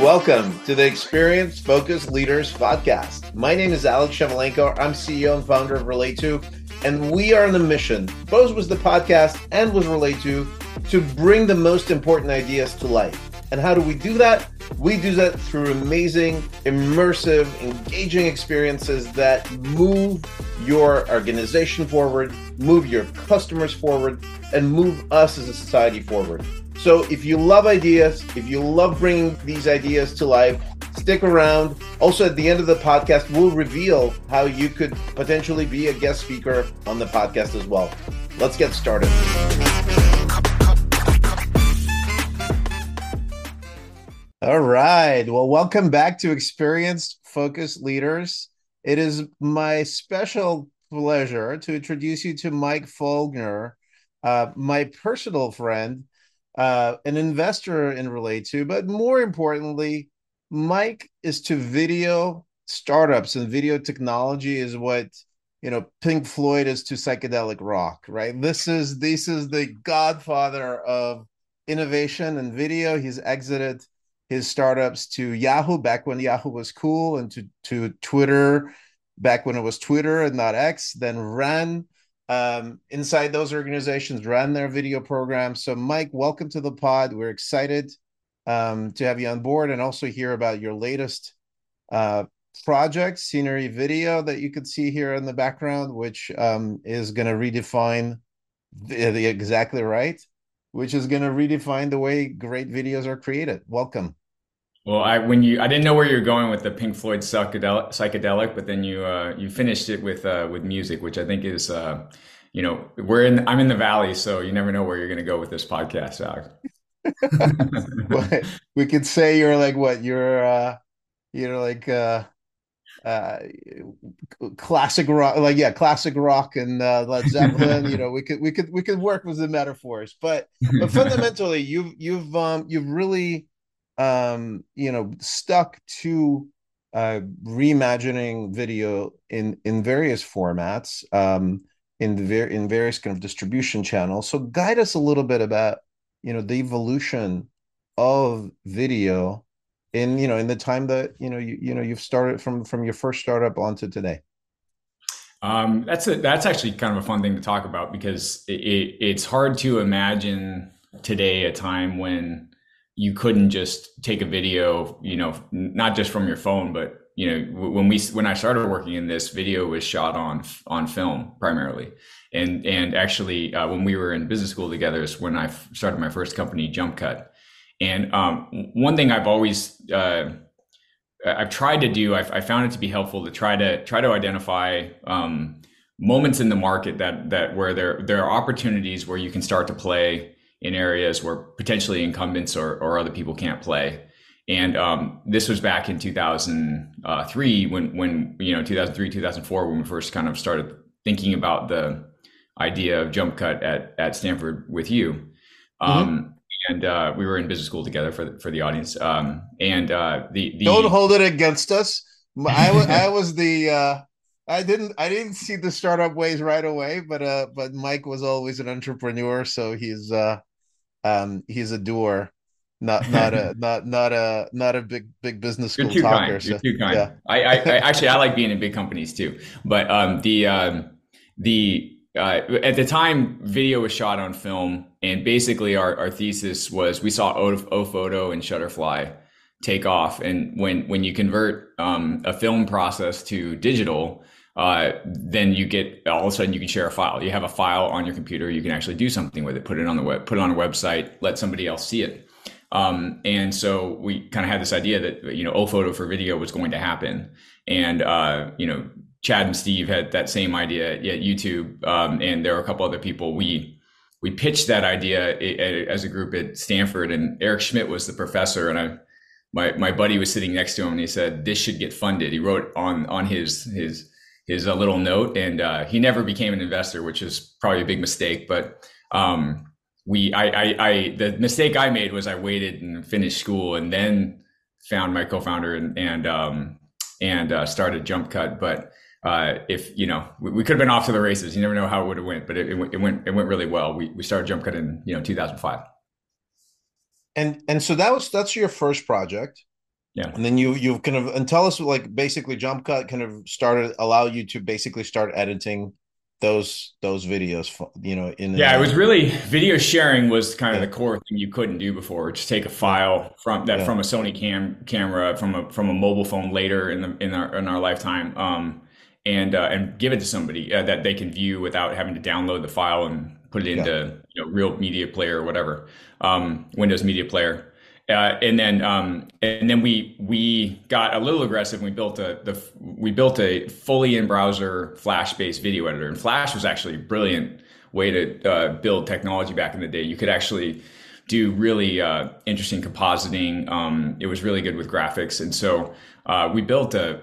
Welcome to the Experience Focused Leaders Podcast. My name is Alex Shevelenko. I'm CEO and founder of Relayto, and we are on the mission. Both was the podcast and was Relayto to bring the most important ideas to life. And how do we do that? We do that through amazing, immersive, engaging experiences that move your organization forward, move your customers forward, and move us as a society forward. So if you love ideas, if you love bringing these ideas to life, stick around. Also, at the end of the podcast, we'll reveal how you could potentially be a guest speaker on the podcast as well. Let's get started. All right. Well, welcome back to Experienced Focused Leaders. It is my special pleasure to introduce you to Mike Folgner, my personal friend, an investor in Relayto, but more importantly, Mike is to video startups, and video technology is what, you know, Pink Floyd is to psychedelic rock, right? This is the godfather of innovation and video. He's exited his startups to Yahoo back when Yahoo was cool, and to Twitter back when it was Twitter and not X, then ran inside those organizations, ran their video programs. So Mike, welcome to the pod. We're excited to have you on board and also hear about your latest project, Scenery Video, that you could see here in the background, which is going to redefine the way great videos are created. Welcome. Well, I didn't know where you were going with the Pink Floyd psychedelic, but then you finished it with music, which I think is, I'm in the Valley, so you never know where you're going to go with this podcast, Alex. We could say you're like what? You're like classic rock, classic rock and Led Zeppelin. We could work with the metaphors, but fundamentally, you've really stuck to reimagining video in various formats, in various kind of distribution channels. So guide us a little bit about, the evolution of video in the time that, you've started from your first startup onto today. That's actually kind of a fun thing to talk about, because it's hard to imagine today a time when you couldn't just take a video, not just from your phone, but, when I started working in this, video was shot on film primarily. And actually, when we were in business school together is when I started my first company, Jump Cut. And one thing I've always, I've tried to do, I found it to be helpful to try to identify moments in the market that where there are opportunities where you can start to play in areas where potentially incumbents or other people can't play. And this was back in 2003, 2004, when we first kind of started thinking about the idea of Jump Cut at Stanford with you. And we were in business school together for the audience. Don't hold it against us. I didn't see the startup ways right away, but Mike was always an entrepreneur, so he's a doer, not a big business school talker. So, you're too kind. Yeah. I like being in big companies too. But at the time, video was shot on film, and basically our thesis was we saw Ophoto and Shutterfly take off, and when you convert a film process to digital, then you get, all of a sudden you can share a file. You have a file on your computer. You can actually do something with it, put it on the web, put it on a website, let somebody else see it. And so we kind of had this idea that, Ophoto for video was going to happen. And, Chad and Steve had that same idea at YouTube. And there were a couple other people. We pitched that idea as a group at Stanford, and Eric Schmidt was the professor. And my buddy was sitting next to him, and he said, "This should get funded." He wrote on his little note, and he never became an investor, which is probably a big mistake. But the mistake I made was I waited and finished school, and then found my co-founder and started Jump Cut. But we could have been off to the races. You never know how it would have went, but it went really well. We started Jump Cut in 2005. And so that's your first project. Yeah. And then you kind of, and tell us, like, basically Jump Cut kind of started, allow you to basically start editing those videos, you know, in the it was really, video sharing was kind of the core thing you couldn't do before. Just take a file from that from a Sony camera, from a mobile phone later in our lifetime, and give it to somebody that they can view without having to download the file and put it into Real Media Player or whatever, Windows Media Player. And then we got a little aggressive. And we built a fully in browser Flash based video editor, and Flash was actually a brilliant way to build technology back in the day. You could actually do really interesting compositing. It was really good with graphics, and so we built a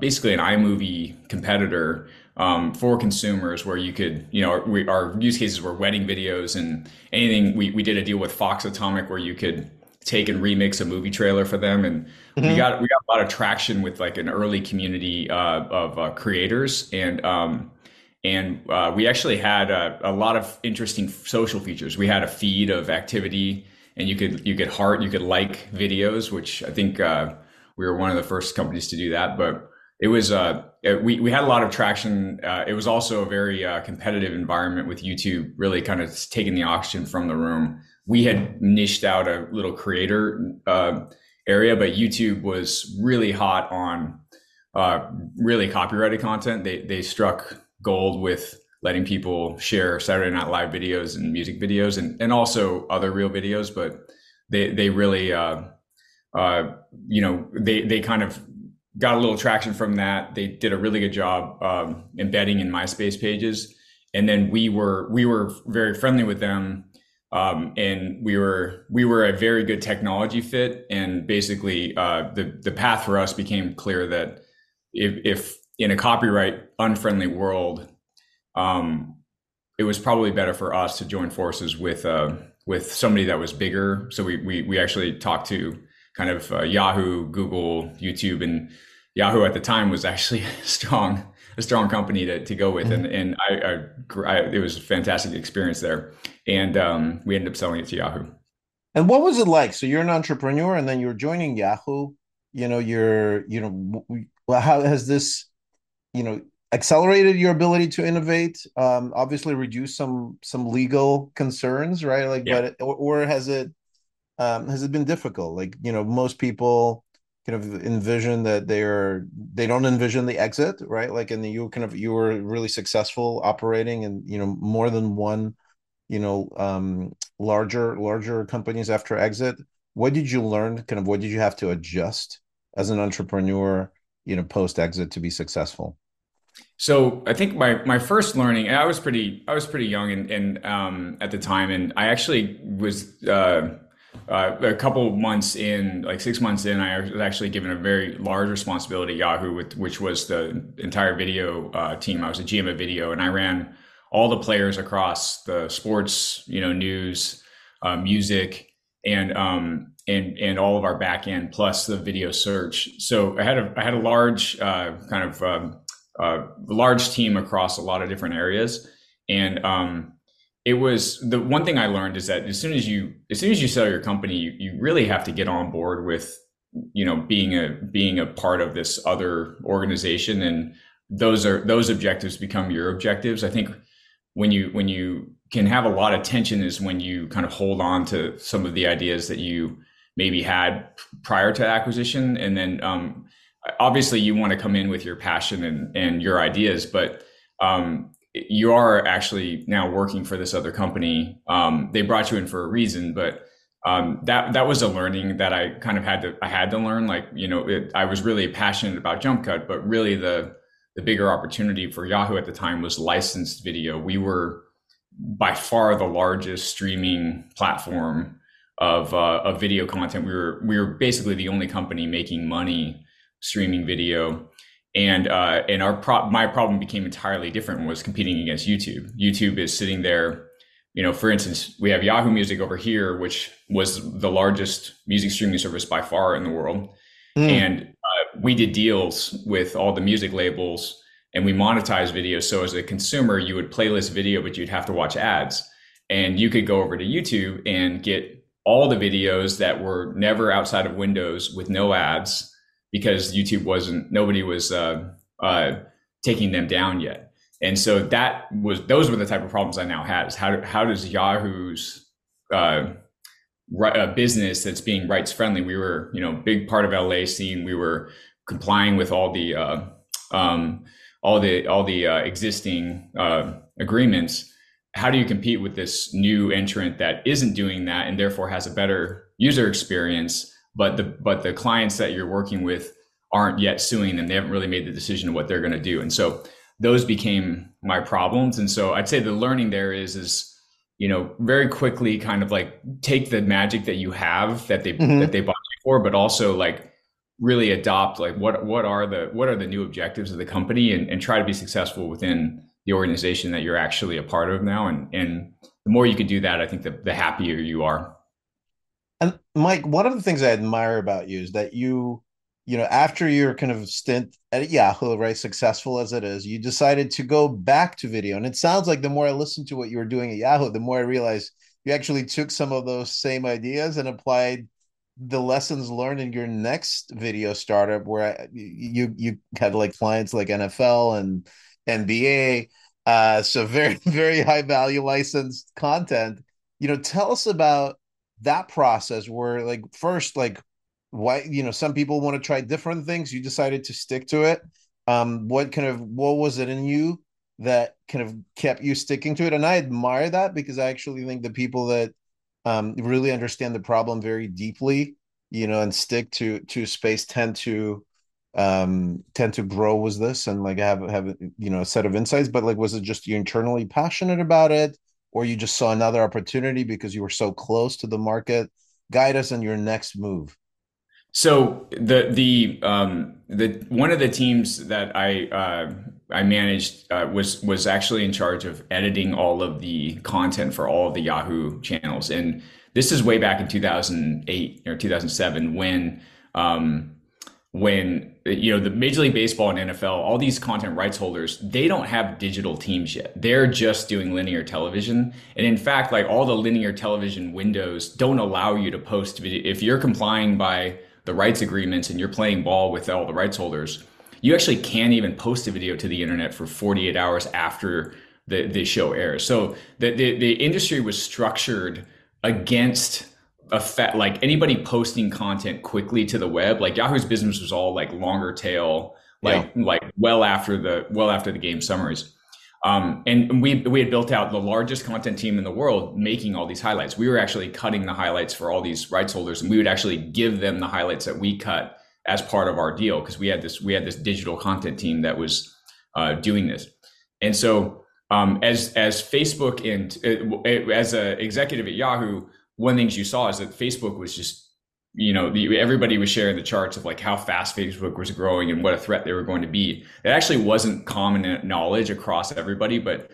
basically an iMovie competitor. For consumers, where you could, our use cases were wedding videos and anything. We did a deal with Fox Atomic where you could take and remix a movie trailer for them, and we got a lot of traction with like an early community of creators, and we actually had a lot of interesting social features. We had a feed of activity, and you could like videos, which I think we were one of the first companies to do that, but. It was we had a lot of traction. It was also a very competitive environment with YouTube, really kind of taking the oxygen from the room. We had niched out a little creator area, but YouTube was really hot on really copyrighted content. They struck gold with letting people share Saturday Night Live videos and music videos and also other real videos, but they really they kind of got a little traction from that. They did a really good job embedding in MySpace pages, and then we were very friendly with them, and we were a very good technology fit. And basically, the path for us became clear that if in a copyright unfriendly world, it was probably better for us to join forces with somebody that was bigger. So we actually talked to kind of Yahoo, Google, YouTube, and Yahoo at the time was actually a strong company to go with, and I it was a fantastic experience there, and we ended up selling it to Yahoo. And what was it like? So you're an entrepreneur, and then you're joining Yahoo. How has this accelerated your ability to innovate? Obviously, reduce some legal concerns, right? Like, but has it? Has it been difficult? Like, most people kind of envision that they don't envision the exit, right? Like, and you were really successful operating in, more than one, larger companies after exit. What did you learn? Kind of what did you have to adjust as an entrepreneur, post-exit to be successful? So I think my first learning, and I was pretty young and at the time, and I actually was, a couple months in, like 6 months in, I was actually given a very large responsibility at Yahoo, which was the entire video team. I was a GM of video, and I ran all the players across the sports, news, music, and all of our back end plus the video search. So I had a large large team across a lot of different areas, and it was the one thing I learned is that as soon as you sell your company, you really have to get on board with, being a part of this other organization, and those objectives become your objectives. I think when you can have a lot of tension is when you kind of hold on to some of the ideas that you maybe had prior to acquisition, and then obviously you want to come in with your passion and your ideas, but you are actually now working for this other company. They brought you in for a reason, but that was a learning that I kind of had to learn. Like, I was really passionate about Jump Cut, but really the bigger opportunity for Yahoo at the time was licensed video. We were by far the largest streaming platform of video content. We were basically the only company making money streaming video. And my problem became entirely different, was competing against YouTube. YouTube is sitting there, for instance, we have Yahoo Music over here, which was the largest music streaming service by far in the world. And we did deals with all the music labels, and we monetized videos. So as a consumer, you would playlist video, but you'd have to watch ads, and you could go over to YouTube and get all the videos that were never outside of Windows with no ads, because YouTube wasn't, nobody was taking them down yet. And so that was, those were the type of problems I now had, is how does Yahoo's business that's being rights friendly, we were, you know, big part of LA scene, we were complying with all the existing agreements. How do you compete with this new entrant that isn't doing that and therefore has a better user experience, but the clients that you're working with aren't yet suing them, they haven't really made the decision of what they're going to do? And so those became my problems. And so I'd say the learning there is, you know, very quickly kind of like take the magic that you have that they bought you for, but also like really adopt like what are the new objectives of the company, and try to be successful within the organization that you're actually a part of now. And the more you can do that, I think the happier you are. And Mike, one of the things I admire about you is that you know, after your kind of stint at Yahoo, right, successful as it is, you decided to go back to video. And it sounds like the more I listened to what you were doing at Yahoo, the more I realized you actually took some of those same ideas and applied the lessons learned in your next video startup, where you had like clients like NFL and NBA. So very, very high value licensed content. You know, tell us about that process where, like, first, like, why, you know, some people want to try different things. You decided to stick to it. What was it in you that kind of kept you sticking to it? And I admire that, because I actually think the people that really understand the problem very deeply, you know, and stick to space tend to grow with this and like have you know, a set of insights. But like, was it just you internally passionate about it, or you just saw another opportunity because you were so close to the market? Guide us on your next move. So the one of the teams that I managed was actually in charge of editing all of the content for all of the Yahoo channels, and this is way back in 2008 or 2007 when you know, the Major League Baseball and NFL, all these content rights holders, they don't have digital teams yet. They're just doing linear television. And in fact, like, all the linear television windows don't allow you to post video if you're complying by the rights agreements and you're playing ball with all the rights holders. You actually can't even post a video to the internet for 48 hours after the show airs. So the industry was structured against like anybody posting content quickly to the web. Like, Yahoo's business was all like longer tail, like well after the game summaries. And we had built out the largest content team in the world making all these highlights. We were actually cutting the highlights for all these rights holders, and we would actually give them the highlights that we cut as part of our deal, because we had this digital content team that was doing this. And so as Facebook and as an executive at Yahoo, one of the things you saw is that Facebook was just, you know, everybody was sharing the charts of like how fast Facebook was growing and what a threat they were going to be. It actually wasn't common knowledge across everybody, but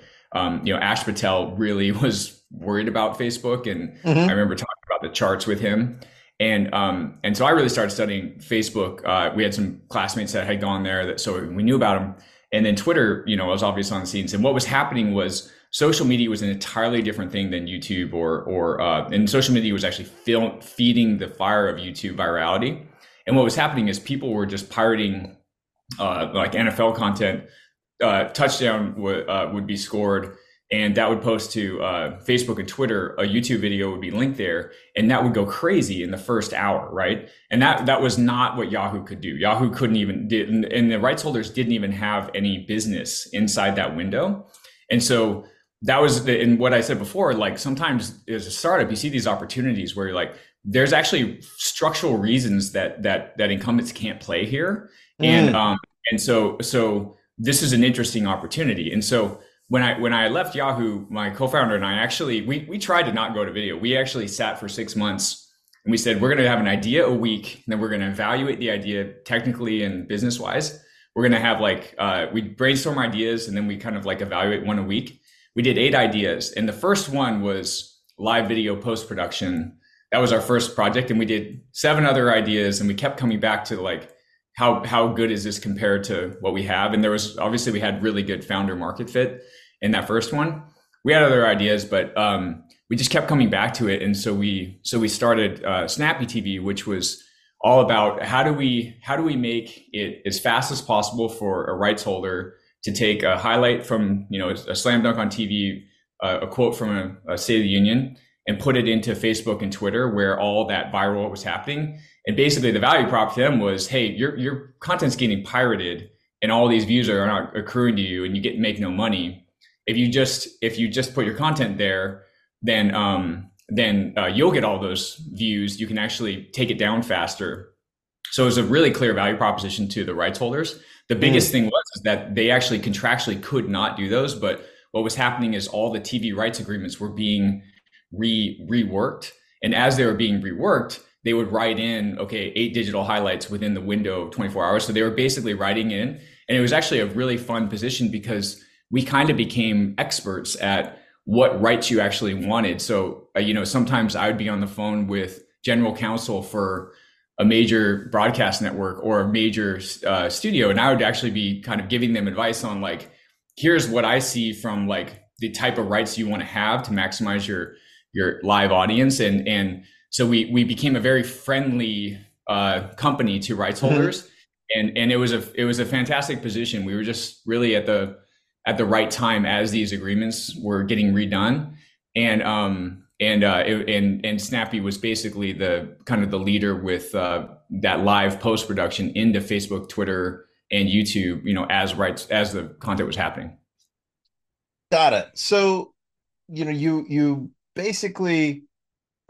you know, Ash Patel really was worried about Facebook, and I remember talking about the charts with him. And so I really started studying Facebook. We had some classmates that had gone there, so we knew about them. And then Twitter, you know, was obviously on the scenes. And what was happening was social media was an entirely different thing than YouTube, and social media was actually feeding the fire of YouTube virality. And what was happening is people were just pirating like NFL content. Touchdown would be scored, and that would post to Facebook and Twitter. A YouTube video would be linked there, and that would go crazy in the first hour, right? And that was not what Yahoo could do. Yahoo and the rights holders didn't even have any business inside that window. And so that was, and what I said before, like, sometimes as a startup, you see these opportunities where you're like, there's actually structural reasons that incumbents can't play here. And so this is an interesting opportunity. And so when I left Yahoo, my co-founder and I actually, we tried to not go to video. We actually sat for 6 months and we said, we're going to have an idea a week, and then we're going to evaluate the idea technically and business wise. We're going to have like, we brainstorm ideas and then we kind of like evaluate one a week. We did 8 ideas. And the first one was live video post-production. That was our first project. And we did 7 other ideas, and we kept coming back to like, how good is this compared to what we have? And there was, obviously, we had really good founder market fit in that first one. We had other ideas, but we just kept coming back to it. And so we started Snappy TV, which was all about how do we make it as fast as possible for a rights holder to take a highlight from, you know, a slam dunk on TV, a quote from a State of the Union, and put it into Facebook and Twitter, where all that viral was happening. And basically the value prop to them was, hey, your content's getting pirated and all these views are not accruing to you and you make no money. If you just put your content there, then you'll get all those views. You can actually take it down faster. So it was a really clear value proposition to the rights holders. The biggest thing was is that they actually contractually could not do those. But what was happening is all the TV rights agreements were being reworked. And as they were being reworked, they would write in, okay, 8 digital highlights within the window of 24 hours. So they were basically writing in. And it was actually a really fun position because we kind of became experts at what rights you actually wanted. So, you know, sometimes I would be on the phone with general counsel for a major broadcast network or a major studio. And I would actually be kind of giving them advice on, like, here's what I see from, like, the type of rights you want to have to maximize your live audience. And so we became a very friendly company to rights holders. And it was a fantastic position. We were just really at the right time as these agreements were getting redone. And Snappy was basically the kind of the leader with that live post production into Facebook, Twitter, and YouTube, you know, as the content was happening. Got it. So, you know, you basically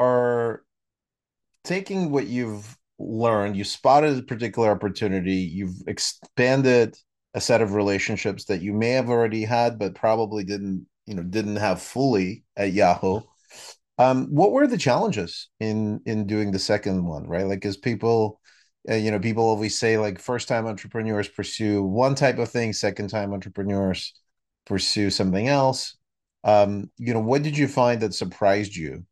are taking what you've learned, you spotted a particular opportunity, you've expanded a set of relationships that you may have already had, but probably didn't have fully at Yahoo. What were the challenges in doing the second one, right? Like, as people, people always say, like, first-time entrepreneurs pursue one type of thing, second-time entrepreneurs pursue something else. What did you find that surprised you?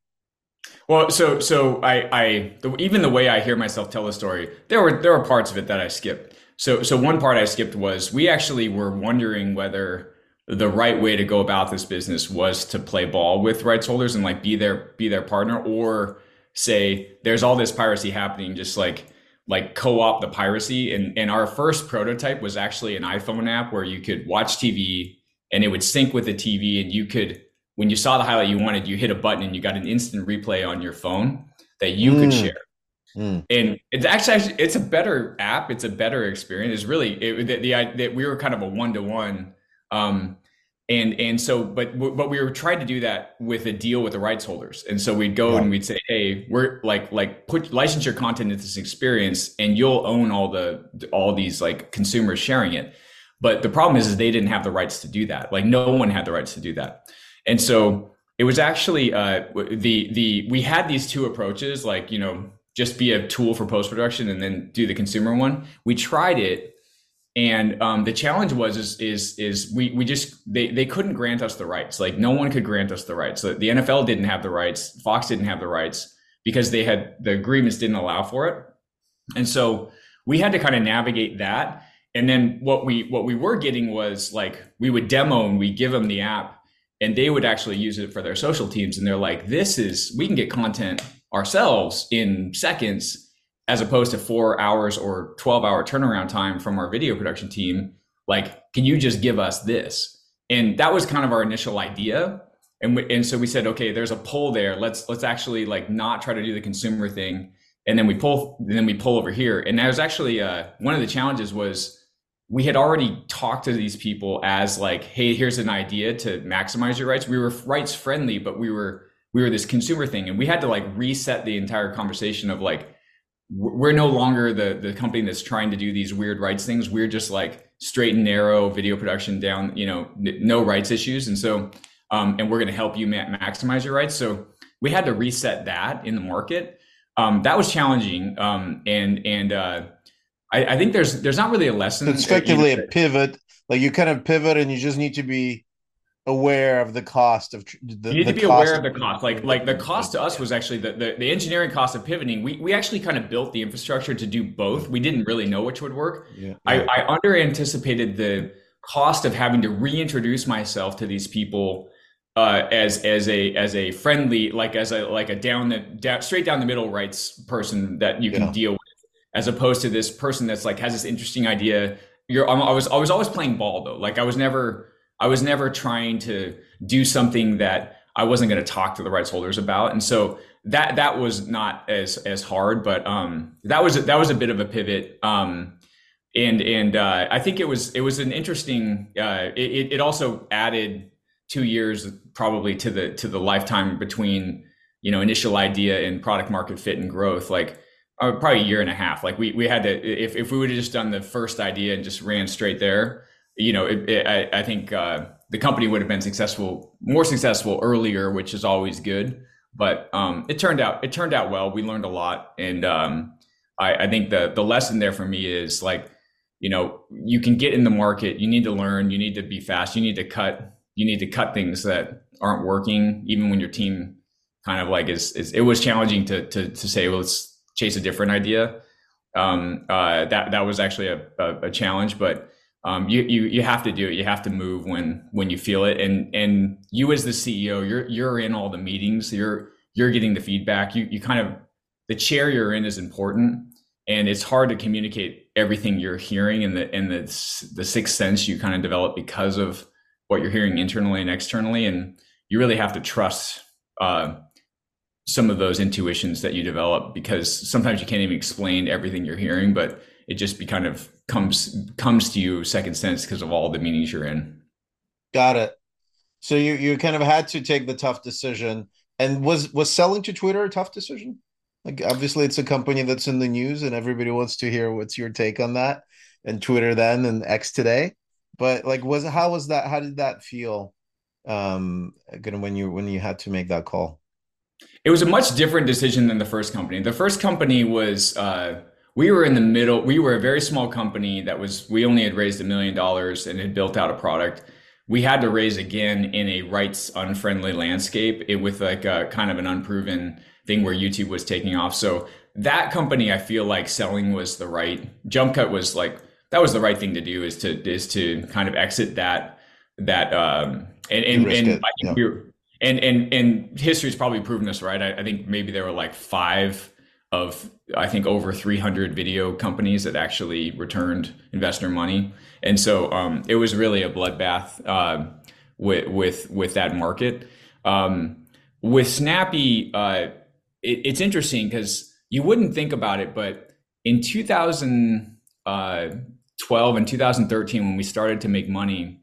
Well, so I even the way I hear myself tell the story, there were parts of it that I skipped. So one part I skipped was we actually were wondering whether the right way to go about this business was to play ball with rights holders and, like, be their partner, or say there's all this piracy happening, just like co-op the piracy. And our first prototype was actually an iPhone app where you could watch TV and it would sync with the TV, and you could, when you saw the highlight you wanted, you hit a button and you got an instant replay on your phone that you could share. And it's actually, it's a better app. It's a better experience. It's really that we were kind of a 1-to-1. But we were trying to do that with a deal with the rights holders. And so we'd go and we'd say, hey, we're like license your content into this experience and you'll own all these like consumers sharing it. But the problem is they didn't have the rights to do that. Like, no one had the rights to do that. And so it was actually, we had these two approaches, like, you know, just be a tool for post-production and then do the consumer one. We tried it. And the challenge was, they couldn't grant us the rights. Like, no one could grant us the rights. So the NFL didn't have the rights. Fox didn't have the rights because they had, the agreements didn't allow for it. And so we had to kind of navigate that. And then what we were getting was, like, we would demo and we give them the app and they would actually use it for their social teams. And they're like, we can get content ourselves in seconds, as opposed to 4 hours or 12-hour turnaround time from our video production team. Like, can you just give us this? And that was kind of our initial idea. And so we said, okay, there's a pull there. Let's actually, like, not try to do the consumer thing. And then we pull over here. And that was actually one of the challenges was we had already talked to these people as, like, hey, here's an idea to maximize your rights. We were rights friendly, but we were this consumer thing, and we had to, like, reset the entire conversation of, like, we're no longer the company that's trying to do these weird rights things. We're just, like, straight and narrow video production down, you know, no rights issues. And so, and we're going to help you maximize your rights. So we had to reset that in the market. That was challenging. I think there's not really a lesson. So it's effectively a pivot. Like, you kind of pivot and you just need to be aware of the cost of the, you need the to be aware of the cost. Like the cost to us was actually the engineering cost of pivoting. We actually kind of built the infrastructure to do both. We didn't really know which would work. Yeah. I under anticipated the cost of having to reintroduce myself to these people as a friendly, like a straight down the middle rights person that you can deal with, as opposed to this person that's like has this interesting idea. I was always playing ball though. Like I was never trying to do something that I wasn't going to talk to the rights holders about. And so that was not as hard, but that was a bit of a pivot. And I think it was an interesting, it also added 2 years probably to the lifetime between, initial idea and product market fit and growth, like probably a year and a half. Like we had to, if we would have just done the first idea and just ran straight there, I think the company would have been more successful earlier, which is always good. But it turned out well. We learned a lot, and I think the lesson there for me is like, you can get in the market. You need to learn. You need to be fast. You need to cut. You need to cut things that aren't working, even when your team kind of like is. It was challenging to say, well, let's chase a different idea. That was actually a challenge, but you have to do it. You have to move when you feel it. And you as the CEO, you're in all the meetings. You're getting the feedback. You kind of, the chair you're in is important, and it's hard to communicate everything you're hearing and the sixth sense you kind of develop because of what you're hearing internally and externally. And you really have to trust some of those intuitions that you develop, because sometimes you can't even explain everything you're hearing, but it just be kind of comes to you second sense because of all the meetings you're in. Got it. So you kind of had to take the tough decision. And was selling to Twitter a tough decision? Like, obviously it's a company that's in the news and everybody wants to hear what's your take on that, and Twitter then and X today. But like, how did that feel when you had to make that call? It was a much different decision than the first company. The first company was, we were in the middle. We were a very small company we only had raised $1 million and had built out a product. We had to raise again in a rights unfriendly landscape with like a kind of an unproven thing where YouTube was taking off. So that company, I feel like selling was the right, Jump Cut was like, that was the right thing to do is to kind of exit that. And history's probably proven this, right? I think maybe there were like five of, I think, over 300 video companies that actually returned investor money. And so it was really a bloodbath with that market. With Snappy, it's interesting because you wouldn't think about it, but in 2012 and 2013, when we started to make money,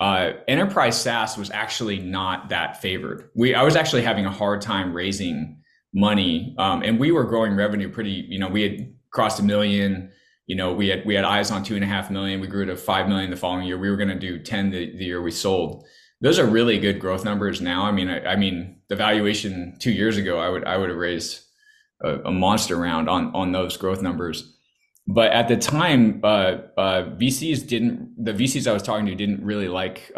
enterprise SaaS was actually not that favored. I was actually having a hard time raising money, and we were growing revenue pretty. We had crossed $1 million. We had eyes on $2.5 million. We grew to $5 million the following year. We were going to do 10 the year we sold. Those are really good growth numbers now. I mean, the valuation 2 years ago, I would have raised a monster round on those growth numbers. But at the time, the VCs I was talking to didn't really like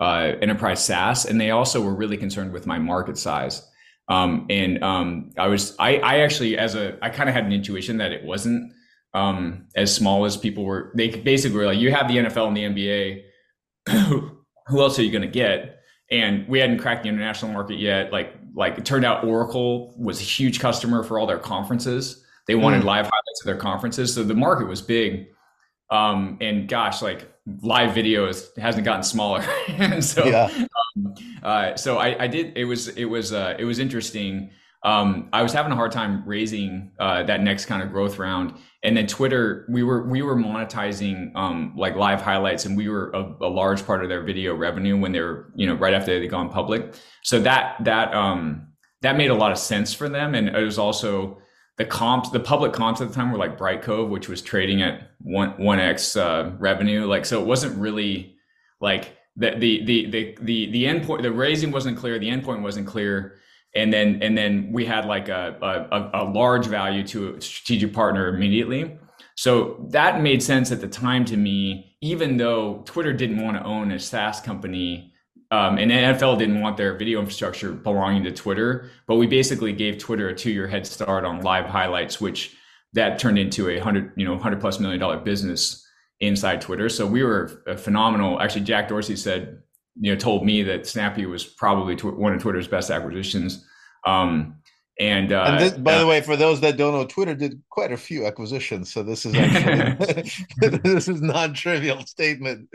enterprise SaaS, and they also were really concerned with my market size. I kind of had an intuition that it wasn't as small as people were. They basically were like, you have the NFL and the NBA. Who else are you going to get? And we hadn't cracked the international market yet. Like it turned out Oracle was a huge customer for all their conferences. They wanted live highlights of their conferences. So the market was big. And gosh, like live video hasn't gotten smaller. And so, it was interesting. I was having a hard time raising that next kind of growth round. And then Twitter, we were monetizing like live highlights, and we were a large part of their video revenue when they were, right after they'd gone public. So that made a lot of sense for them. And it was also the public comps at the time were like Bright Cove, which was trading at 1x revenue. Like, so it wasn't really like the end point, the raising wasn't clear. The end point wasn't clear. And then we had like a large value to a strategic partner immediately. So that made sense at the time to me, even though Twitter didn't want to own a SaaS company, and NFL didn't want their video infrastructure belonging to Twitter. But we basically gave Twitter a 2-year head start on live highlights, which that turned into $100+ million business inside Twitter. So we were a phenomenal. Actually, Jack Dorsey said told me that Snappy was probably one of Twitter's best acquisitions. And this, by the way, for those that don't know, Twitter did quite a few acquisitions, so this is actually this is non-trivial statement.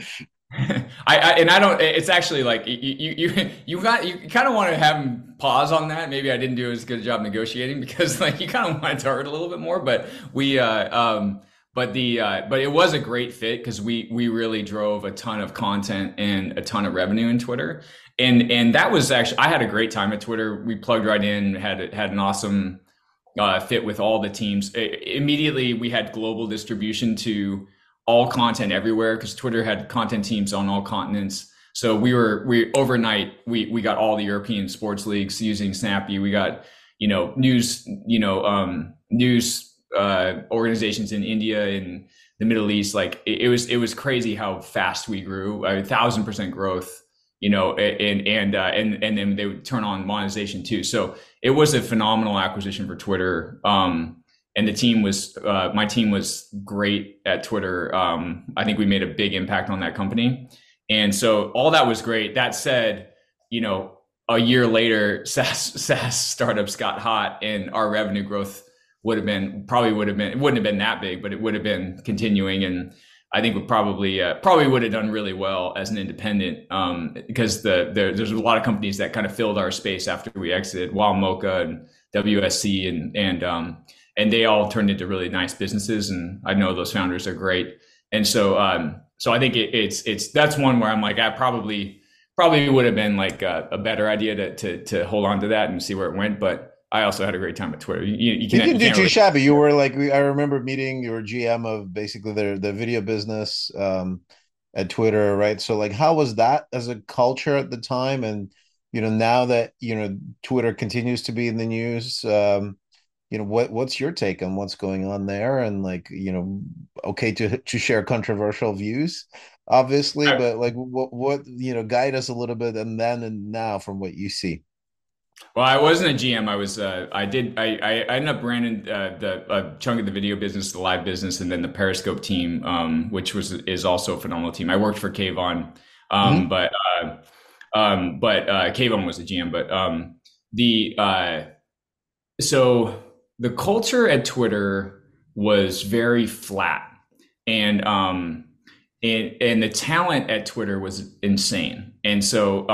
It's actually like you kind of want to have him pause on that. Maybe I didn't do as good a job negotiating, because like you kind of want to target a little bit more, but we but it was a great fit, because we really drove a ton of content and a ton of revenue in Twitter. And that was actually, I had a great time at Twitter. We plugged right in, had an awesome fit with all the teams. Immediately, we had global distribution to all content everywhere, because Twitter had content teams on all continents. So we got all the European sports leagues using Snappy. We got, news organizations in India and the Middle East. Like it was crazy how fast we grew. 1,000% growth. And then they would turn on monetization too. So it was a phenomenal acquisition for Twitter. And the team was, my team was great at Twitter. I think we made a big impact on that company. And so all that was great. That said, a year later, SaaS startups got hot, and our revenue growth would have been, it wouldn't have been that big, but it would have been continuing. And I think we probably would have done really well as an independent, because there's a lot of companies that kind of filled our space after we exited, while Mocha and WSC and they all turned into really nice businesses. And I know those founders are great. And so, so I think that's one where I'm like, I probably would have been like a better idea to hold on to that and see where it went. But I also had a great time at Twitter. You didn't do too shabby. You were like, I remember meeting your GM of basically the video business at Twitter, right? So like, how was that as a culture at the time? And, now that, Twitter continues to be in the news, what's your take on what's going on there? And like, okay to share controversial views, obviously, but like what, guide us a little bit and then and now from what you see. Well, I wasn't a GM. I ended up running a chunk of the video business, the live business, and then the Periscope team, which is also a phenomenal team. I worked for Kayvon, mm-hmm. but Kayvon was a GM. But so the culture at Twitter was very flat, and the talent at Twitter was insane, and so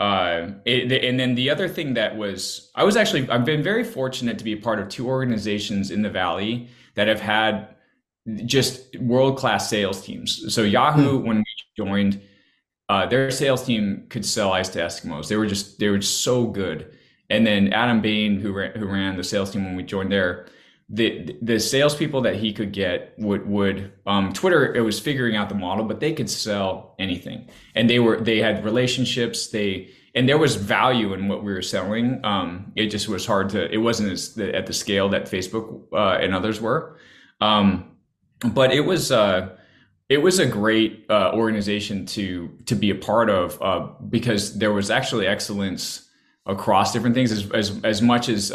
and then the other thing that was, I've been very fortunate to be a part of two organizations in the Valley that have had just world-class sales teams. So Yahoo, when we joined, their sales team could sell ice to Eskimos. They were so good. And then Adam Bain, who ran the sales team when we joined there, the salespeople that he could get would Twitter, it was figuring out the model, but they could sell anything, and they had relationships, and there was value in what we were selling. It just was hard to, it wasn't at the scale that Facebook and others were, but it was a great organization to be a part of, because there was actually excellence across different things, as much as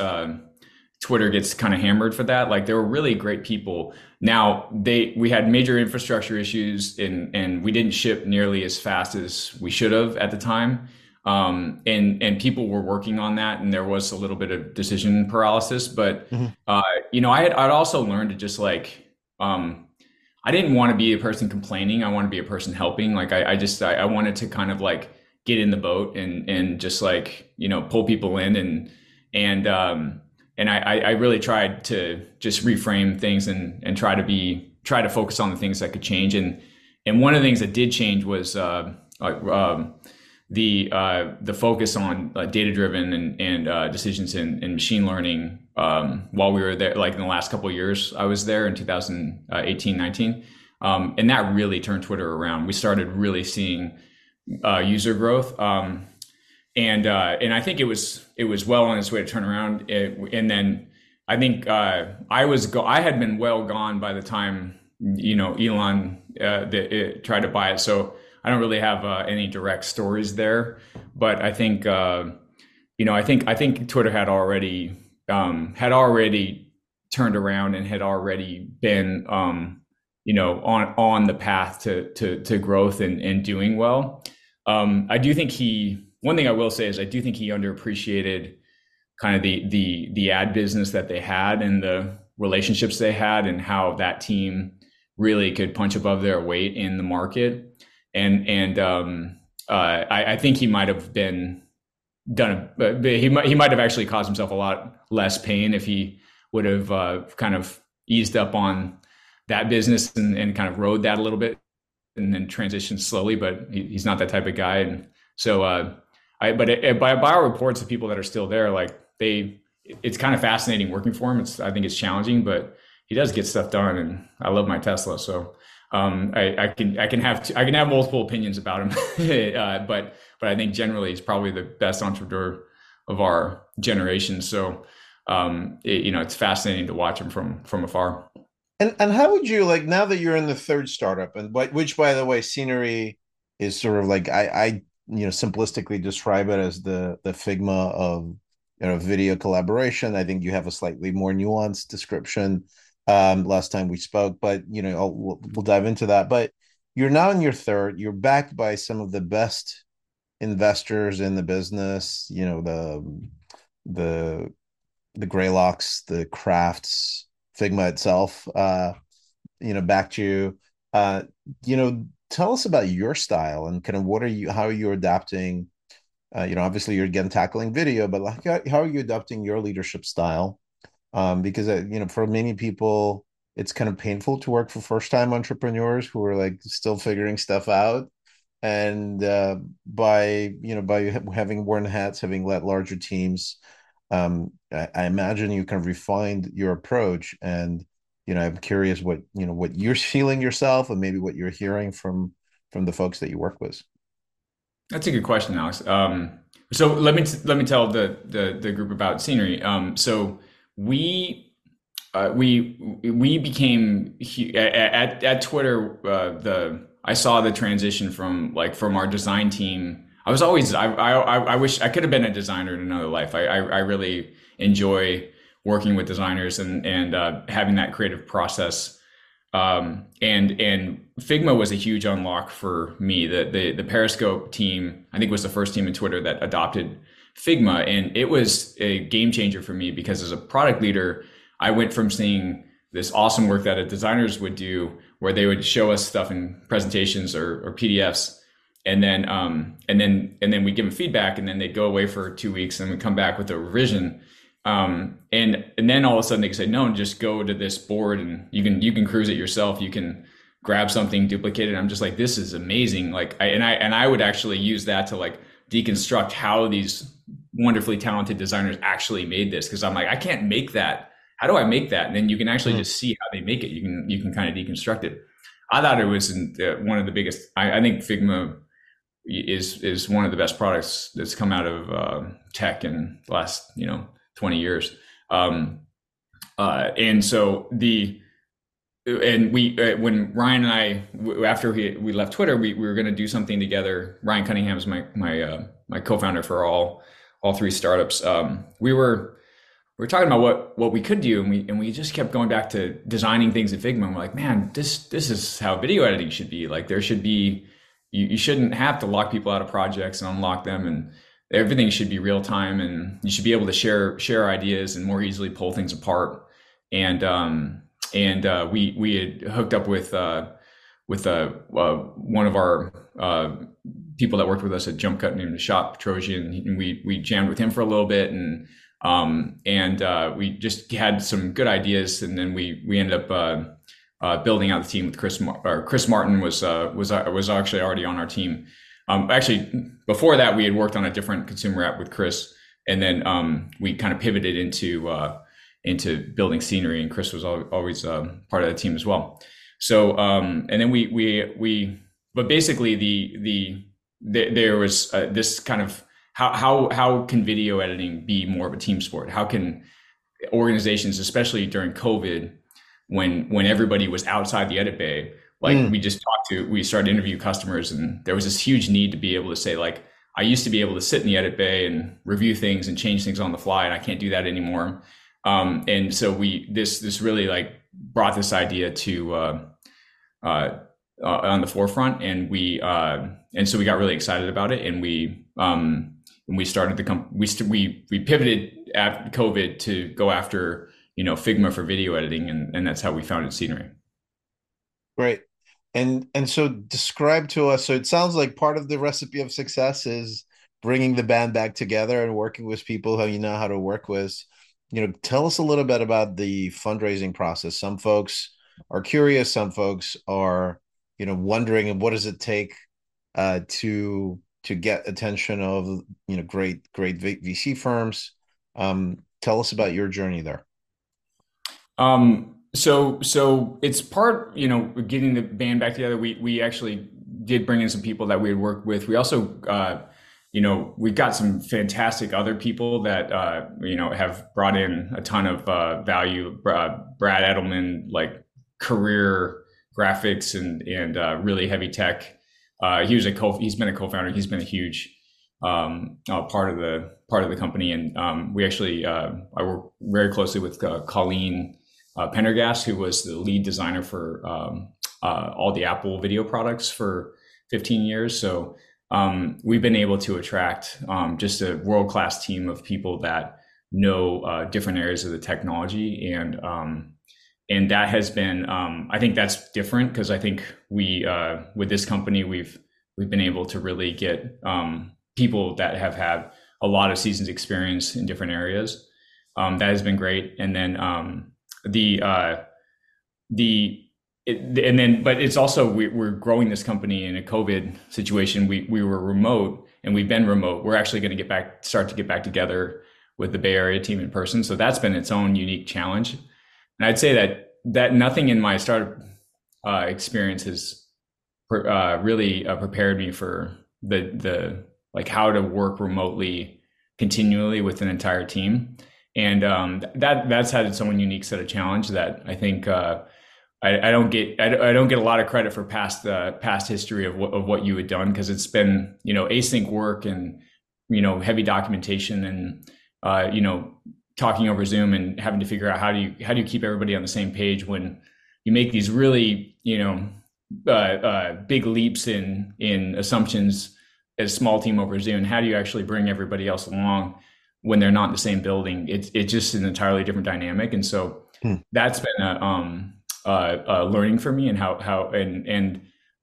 Twitter gets kind of hammered for that. Like, there were really great people. Now we had major infrastructure issues, and we didn't ship nearly as fast as we should have at the time. And people were working on that, and there was a little bit of decision paralysis, but, mm-hmm. I'd also learned to just like, I didn't want to be a person complaining. I want to be a person helping. Like I wanted to kind of like get in the boat and just like, pull people in and I really tried to just reframe things and try to focus on the things that could change. And one of the things that did change was the focus on data-driven and decisions in machine learning. While we were there, like in the last couple of years, I was there in 2018, 19, and that really turned Twitter around. We started really seeing user growth. And I think it was well on its way to turn around. And then I think I had been well gone by the time Elon tried to buy it. So I don't really have any direct stories there. But I think I think Twitter had already turned around and had already been you know, on the path to growth and doing well. I do think one thing I will say is I do think he underappreciated kind of the ad business that they had and the relationships they had and how that team really could punch above their weight in the market. And I think he might have he might have actually caused himself a lot less pain if he would have kind of eased up on that business and kind of rode that a little bit and then transitioned slowly. But he's not that type of guy, and so by our reports, the people that are still there, like it's kind of fascinating working for him. I think it's challenging, but he does get stuff done, and I love my Tesla, so. I can have multiple opinions about him, but I think generally he's probably the best entrepreneur of our generation. So, it's fascinating to watch him from afar. And how would you, like, now that you're in the third startup, and which, by the way, Scenery is sort of like, I simplistically describe it as the Figma of, video collaboration. I think you have a slightly more nuanced description. Last time we spoke, but we'll dive into that. But you're now in your third. You're backed by some of the best investors in the business. The Graylocks, the Crafts, Figma itself. Backed you. Tell us about your style and kind of how are you adapting? Obviously you're again tackling video, but how are you adapting your leadership style? Because, for many people, it's kind of painful to work for first time entrepreneurs who are like still figuring stuff out. And by having worn hats, having led larger teams, I imagine you kind of refined your approach. And, I'm curious what you're feeling yourself and maybe what you're hearing from the folks that you work with. That's a good question, Alex. So let me tell the group about Scenery. We became at Twitter. I saw the transition from our design team. I was always I wish I could have been a designer in another life. I really enjoy working with designers and having that creative process. And Figma was a huge unlock for me. The Periscope team, I think, was the first team in Twitter that adopted Figma. And it was a game changer for me because as a product leader, I went from seeing this awesome work that designers would do where they would show us stuff in presentations or PDFs. And then we'd give them feedback, and then they'd go away for 2 weeks and we'd come back with a revision. And then all of a sudden they could say, no, just go to this board and you can cruise it yourself. You can grab something, duplicate it. I'm just like, this is amazing. I would actually use that to deconstruct how these wonderfully talented designers actually made this. Cause I'm like, I can't make that. How do I make that? And then you can actually just see how they make it. You can kind of deconstruct it. I thought it was one of the biggest, I think Figma is one of the best products that's come out of tech in the last, 20 years. When Ryan and I, after we left Twitter, we were going to do something together. Ryan Cunningham is my co-founder for all three startups. We were talking about what we could do, and we just kept going back to designing things in Figma. And we're like, man, this is how video editing should be. Like, there should be, you shouldn't have to lock people out of projects and unlock them, and everything should be real time, and you should be able to share ideas and more easily pull things apart. We had hooked up with one of our people that worked with us at Jump Cut named Shot Petrosian, and we jammed with him for a little bit, and we just had some good ideas, and then we ended up building out the team with Chris Martin was actually already on our team. Actually, before that, we had worked on a different consumer app with Chris, and then we kind of pivoted into building Scenery, and Chris was always part of the team as well. So, and then but basically there was this kind of how can video editing be more of a team sport? How can organizations, especially during COVID, when everybody was outside the edit bay, we started to interview customers, and there was this huge need to be able to say, like, I used to be able to sit in the edit bay and review things and change things on the fly, and I can't do that anymore. And so this really brought this idea on the forefront, and we and so we got really excited about it, and we started the we pivoted after COVID to go after, you know, Figma for video editing, and that's how we founded Scenery. Great. And so describe to us, so it sounds like part of the recipe of success is bringing the band back together and working with people who you know how to work with. You know, tell us a little bit about the fundraising process. Some folks are curious. Some folks are, you know, wondering what does it take to get attention of, you know, great VC firms. Tell us about your journey there. So it's part, you know, getting the band back together. We actually did bring in some people that we had worked with. We also, you know, we've got some fantastic other people that, you know, have brought in a ton of value. Brad Edelman, like career graphics and really heavy tech. He was he's been a co-founder. He's been a huge part of the company. And we actually, I work very closely with Colleen Pendergast, who was the lead designer for all the Apple video products for 15 years. So we've been able to attract just a world-class team of people that know different areas of the technology. And that has been, I think that's different, because I think we, with this company, we've been able to really get people that have had a lot of seasoned experience in different areas. That has been great. And then, but it's also, we're growing this company in a COVID situation. We were remote, and we've been remote. We're actually going to start to get back together with the Bay Area team in person. So that's been its own unique challenge. And I'd say that nothing in my startup experience has really prepared me for the like how to work remotely continually with an entire team. And that's had its own unique set of challenge that I think I don't get a lot of credit for past history of what you had done, because it's been, you know, async work and, you know, heavy documentation and you know, talking over Zoom and having to figure out how do you keep everybody on the same page when you make these really, you know, big leaps in assumptions as a small team over Zoom. How do you actually bring everybody else along when they're not in the same building? It's just an entirely different dynamic. And so that's been a learning for me, and how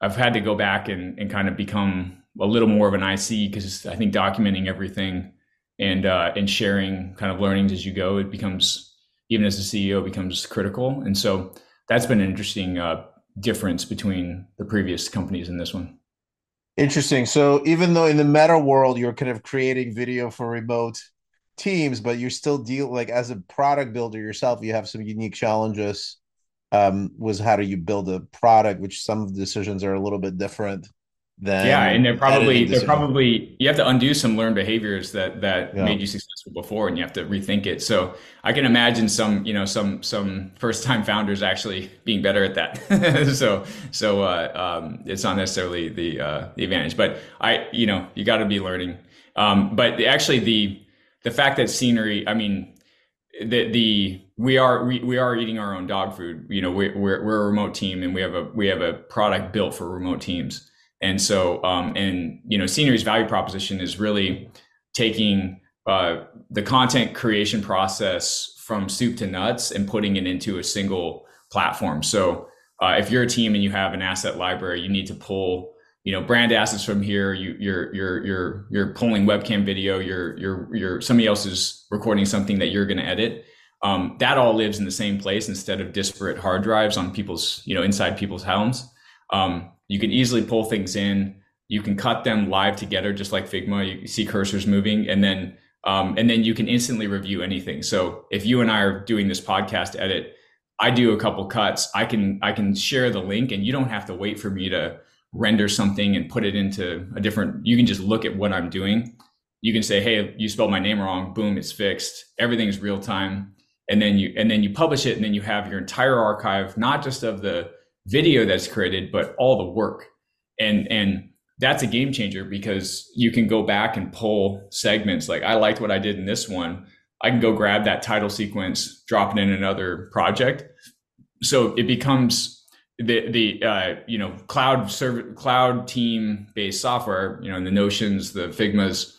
I've had to go back and kind of become a little more of an IC, because I think documenting everything and sharing kind of learnings as you go, it becomes, even as a CEO, becomes critical. And so that's been an interesting difference between the previous companies and this one. Interesting. So even though in the meta world, you're kind of creating video for remote teams, but you're still like as a product builder yourself, you have some unique challenges. Was how do you build a product, which some of the decisions are a little bit different than. Yeah. And they're probably, you have to undo some learned behaviors that made you successful before, and you have to rethink it. So I can imagine some first time founders actually being better at that. So it's not necessarily the advantage, but you got to be learning. But actually the fact that Scenery, I mean, we are eating our own dog food. You know, we're a remote team, and we have a product built for remote teams. And so, and you know, Scenery's value proposition is really taking the content creation process from soup to nuts and putting it into a single platform. So, if you're a team and you have an asset library, you need to pull, you know, brand assets from here. You're pulling webcam video. You're somebody else is recording something that you're going to edit. That all lives in the same place instead of disparate hard drives on people's, you know, inside people's homes. You can easily pull things in. You can cut them live together, just like Figma. You see cursors moving, and then you can instantly review anything. So if you and I are doing this podcast edit, I do a couple cuts. I can share the link, and you don't have to wait for me to render something and put it into a different. You can just look at what I'm doing. You can say, hey, you spelled my name wrong. Boom, it's fixed. Everything's real time. And then you publish it, and then you have your entire archive, not just of the video that's created, but all the work. And that's a game changer, because you can go back and pull segments. Like, I liked what I did in this one. I can go grab that title sequence, drop it in another project. So it becomes the cloud team based software, you know, and the Notions, the Figmas,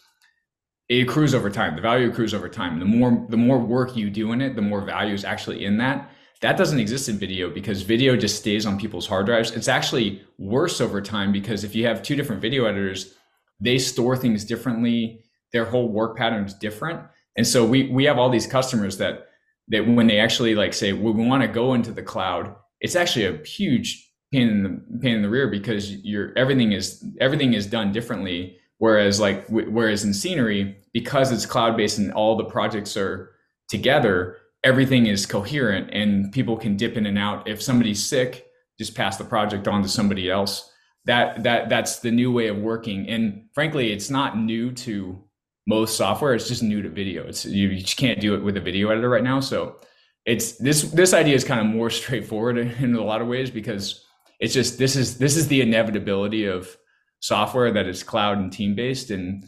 it accrues over time. The value accrues over time. The more work you do in it, the more value is actually in that. That doesn't exist in video because video just stays on people's hard drives. It's actually worse over time because if you have two different video editors, they store things differently. Their whole work pattern is different. And so we have all these customers that when they actually like say, well, we want to go into the cloud, it's actually a huge pain in the rear because everything is done differently. Whereas in Scenery, because it's cloud-based and all the projects are together, everything is coherent and people can dip in and out. If somebody's sick, just pass the project on to somebody else. That's the new way of working. And frankly, it's not new to most software. It's just new to video. You just can't do it with a video editor right now. So it's this idea is kind of more straightforward in a lot of ways because it's just this is the inevitability of software that is cloud and team based, and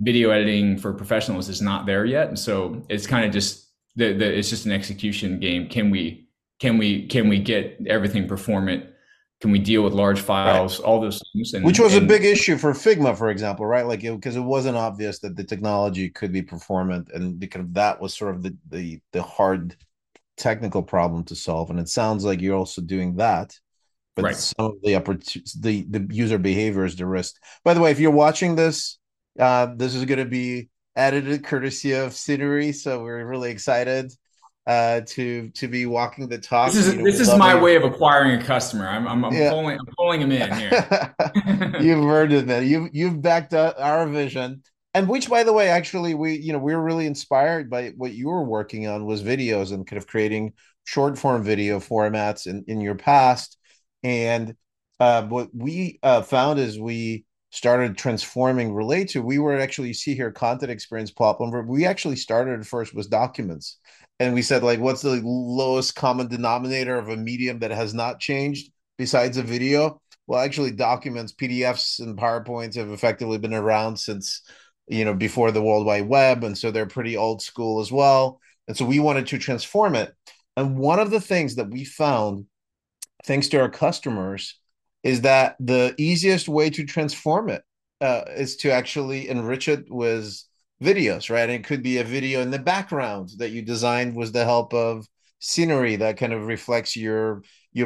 video editing for professionals is not there yet. And so it's kind of just it's just an execution game. Can we get everything performant? Can we deal with large files, right? All those things. Which was a big issue for Figma, for example, right? Like, because it wasn't obvious that the technology could be performant, and because that was sort of the hard technical problem to solve. And it sounds like you're also doing that, but right. Some of the user behavior is the risk. By the way, if you're watching this, this is going to be edited courtesy of Scenery, so we're really excited to be walking the talk. This is my way of acquiring a customer. I'm pulling him in here. You've heard of that. You've backed up our vision, and which, by the way, actually we're really inspired by what you were working on was videos and kind of creating short form video formats in your past. And what we found is we started transforming Relayto. We were actually, you see here, content experience platform. But we actually started first with documents. And we said, like, what's the lowest common denominator of a medium that has not changed besides a video? Well, actually, documents, PDFs, and PowerPoints have effectively been around since, before the World Wide Web. And so they're pretty old school as well. And so we wanted to transform it. And one of the things that we found, thanks to our customers, is that the easiest way to transform it is to actually enrich it with videos, right? And it could be a video in the background that you designed with the help of Scenery that kind of reflects your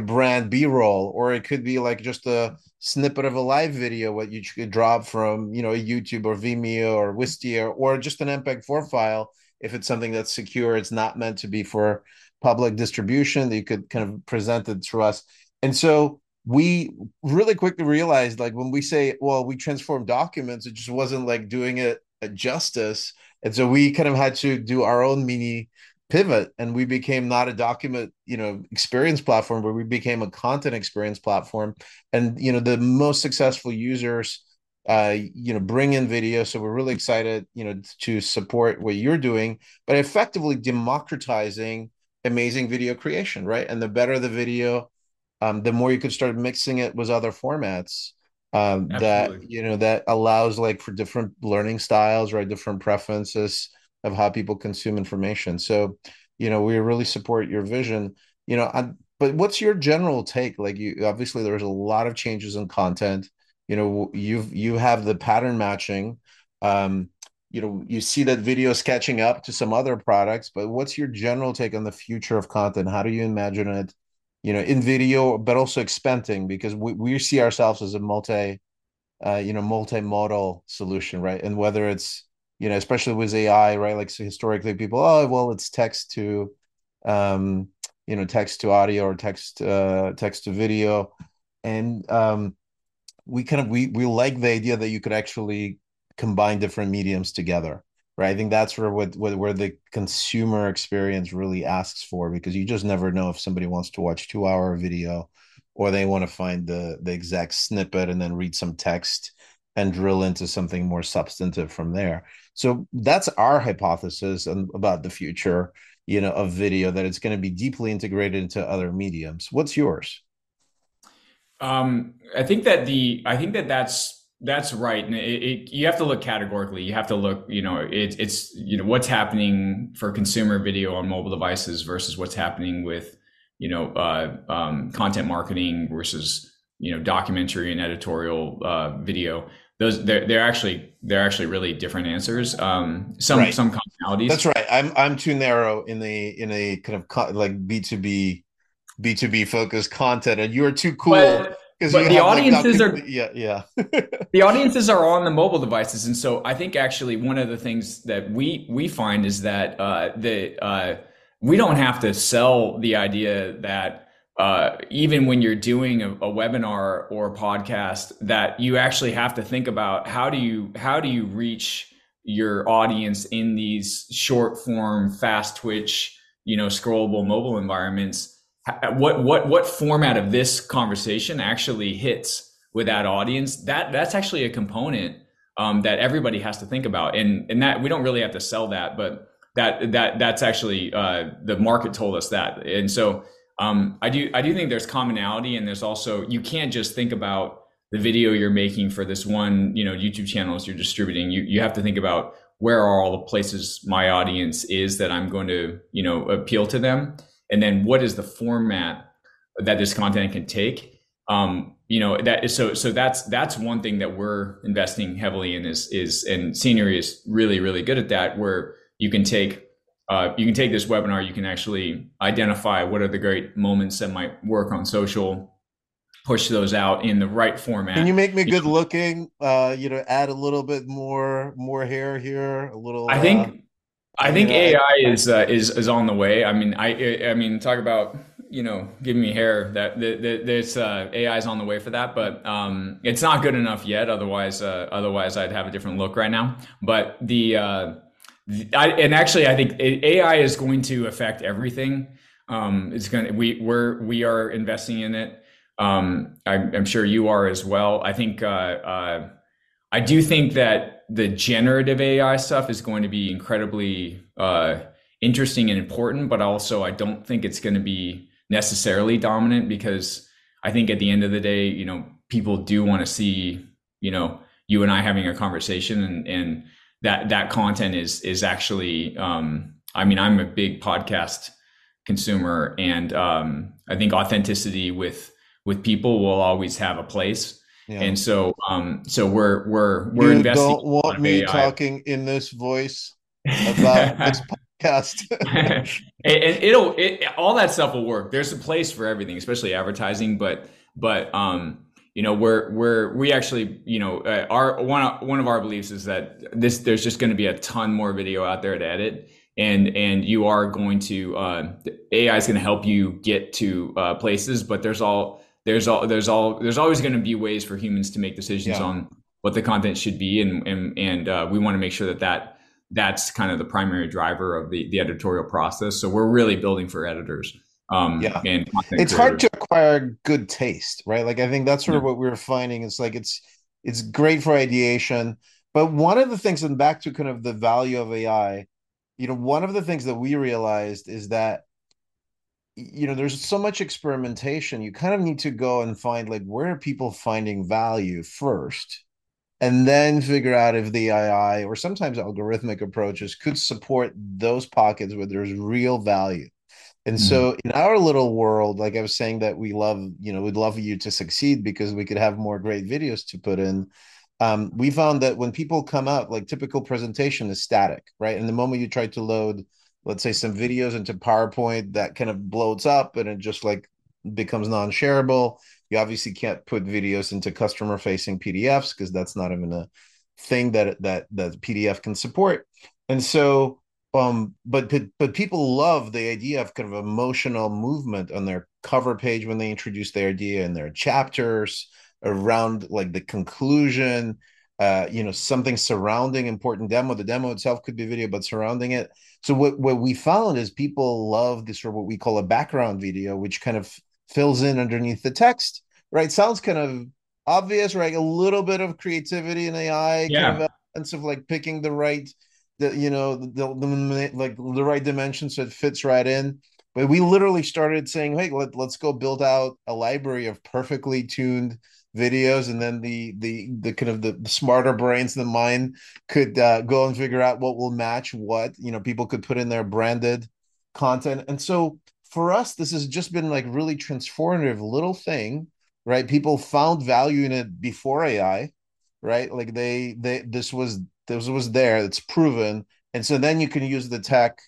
brand B-roll, or it could be like just a snippet of a live video what you could drop from YouTube or Vimeo or Wistia, or just an MPEG-4 file if it's something that's secure, it's not meant to be for public distribution, that you could kind of present it through us. And so we really quickly realized, like, when we say, well, we transform documents, it just wasn't like doing it justice. And so we kind of had to do our own mini pivot, and we became not a document experience platform, but we became a content experience platform. And the most successful users bring in video, so we're really excited to support what you're doing, but effectively democratizing amazing video creation, right? And the better the video, the more you could start mixing it with other formats. That allows, like, for different learning styles, right? Different preferences of how people consume information. So, we really support your vision, but what's your general take? Like, you, obviously there's a lot of changes in content, you have the pattern matching, you see that video is catching up to some other products, but what's your general take on the future of content? How do you imagine it? In video, but also expanding, because we see ourselves as a multimodal solution, right? And whether it's, especially with AI, right? Like, so historically people, it's text to, text to audio, or text to video. And we like the idea that you could actually combine different mediums together, right? I think that's where the consumer experience really asks for, because you just never know if somebody wants to watch 2-hour video, or they want to find the exact snippet and then read some text and drill into something more substantive from there. So that's our hypothesis about the future, of video, that it's going to be deeply integrated into other mediums. What's yours? That's right. And you have to look categorically. You have to look, it's what's happening for consumer video on mobile devices versus what's happening with content marketing versus, documentary and editorial video. Those they're actually really different answers. Some commonalities. That's right. I'm too narrow in a kind of like B2B focused content, and you are too cool. But the audiences the audiences are on the mobile devices, and so I think actually one of the things that we find is that we don't have to sell the idea that. Even when you're doing a webinar or a podcast, that you actually have to think about how do you reach your audience in these short form, fast twitch, scrollable mobile environments. What format of this conversation actually hits with that audience? That's actually a component that everybody has to think about, and that we don't really have to sell that, but that's actually the market told us that, and so. I do think there's commonality, and there's also, you can't just think about the video you're making for this one, YouTube channels you're distributing. You have to think about where are all the places my audience is that I'm going to, appeal to them. And then what is the format that this content can take? That's one thing that we're investing heavily in is, and Scenery is really, really good at that, where you can take this webinar, you can actually identify what are the great moments that might work on social, push those out in the right format. Can you make me good looking? Add a little bit more hair here, a little. I think AI is on the way. I mean, talk about giving me hair. That there's AI is on the way for that, but it's not good enough yet. Otherwise I'd have a different look right now. But I think AI is going to affect everything. We are investing in it. I'm sure you are as well. I think I do think that the generative AI stuff is going to be incredibly interesting and important, but also I don't think it's going to be necessarily dominant, because I think at the end of the day, people do want to see, you and I having a conversation, and that content is actually, I'm a big podcast consumer, and I think authenticity with people will always have a place. Yeah. And so, we're investing. You don't want me talking in this voice about this podcast. And all that stuff will work. There's a place for everything, especially advertising, but one of our beliefs is that there's just going to be a ton more video out there to edit, and you are going to AI is going to help you get to places, but there's always going to be ways for humans to make decisions on what the content should be, and we want to make sure that's kind of the primary driver of the editorial process. So we're really building for editors. And it's hard to acquire good taste, right? Like, I think that's sort of what we were finding. It's like, it's great for ideation, but one of the things, and back to kind of the value of AI, one of the things that we realized is that, there's so much experimentation. You kind of need to go and find, like, where are people finding value first, and then figure out if the AI or sometimes algorithmic approaches could support those pockets where there's real value. And so in our little world, like I was saying, that we love, we'd love you to succeed because we could have more great videos to put in. We found that when people come out, like, typical presentation is static, right? And the moment you try to load, let's say, some videos into PowerPoint, that kind of bloats up and it just like becomes non-shareable. You obviously can't put videos into customer facing PDFs because that's not even a thing that PDF can support. And so but people love the idea of kind of emotional movement on their cover page when they introduce their idea, and their chapters around, like, the conclusion, something surrounding important demo. The demo itself could be video, but surrounding it. So what we found is people love this, or what we call a background video, which kind of fills in underneath the text, right? Sounds kind of obvious, right? A little bit of creativity in AI, kind of a sense of, like, picking the right the right dimension so it fits right in. But we literally started saying, hey, let's go build out a library of perfectly tuned videos, and then the kind of the smarter brains than mine could go and figure out what will match what. People could put in their branded content, and so for us, this has just been like really transformative little thing, right? People found value in it before AI, right? Like this was there, it's proven. And so then you can use the tech,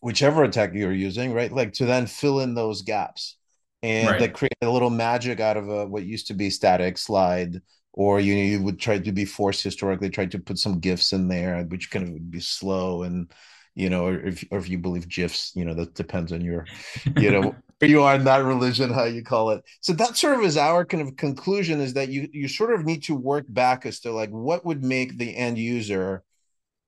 whichever tech you're using, right? Like to then fill in those gaps and like create a little magic out of what used to be static slide, or you would try to be forced historically, try to put some GIFs in there, which kind of would be slow. And, you know, or if you believe GIFs, you know, that depends on your, you know, you are in that religion, how you call it. So that sort of is our kind of conclusion, is that you sort of need to work back as to like, what would make the end user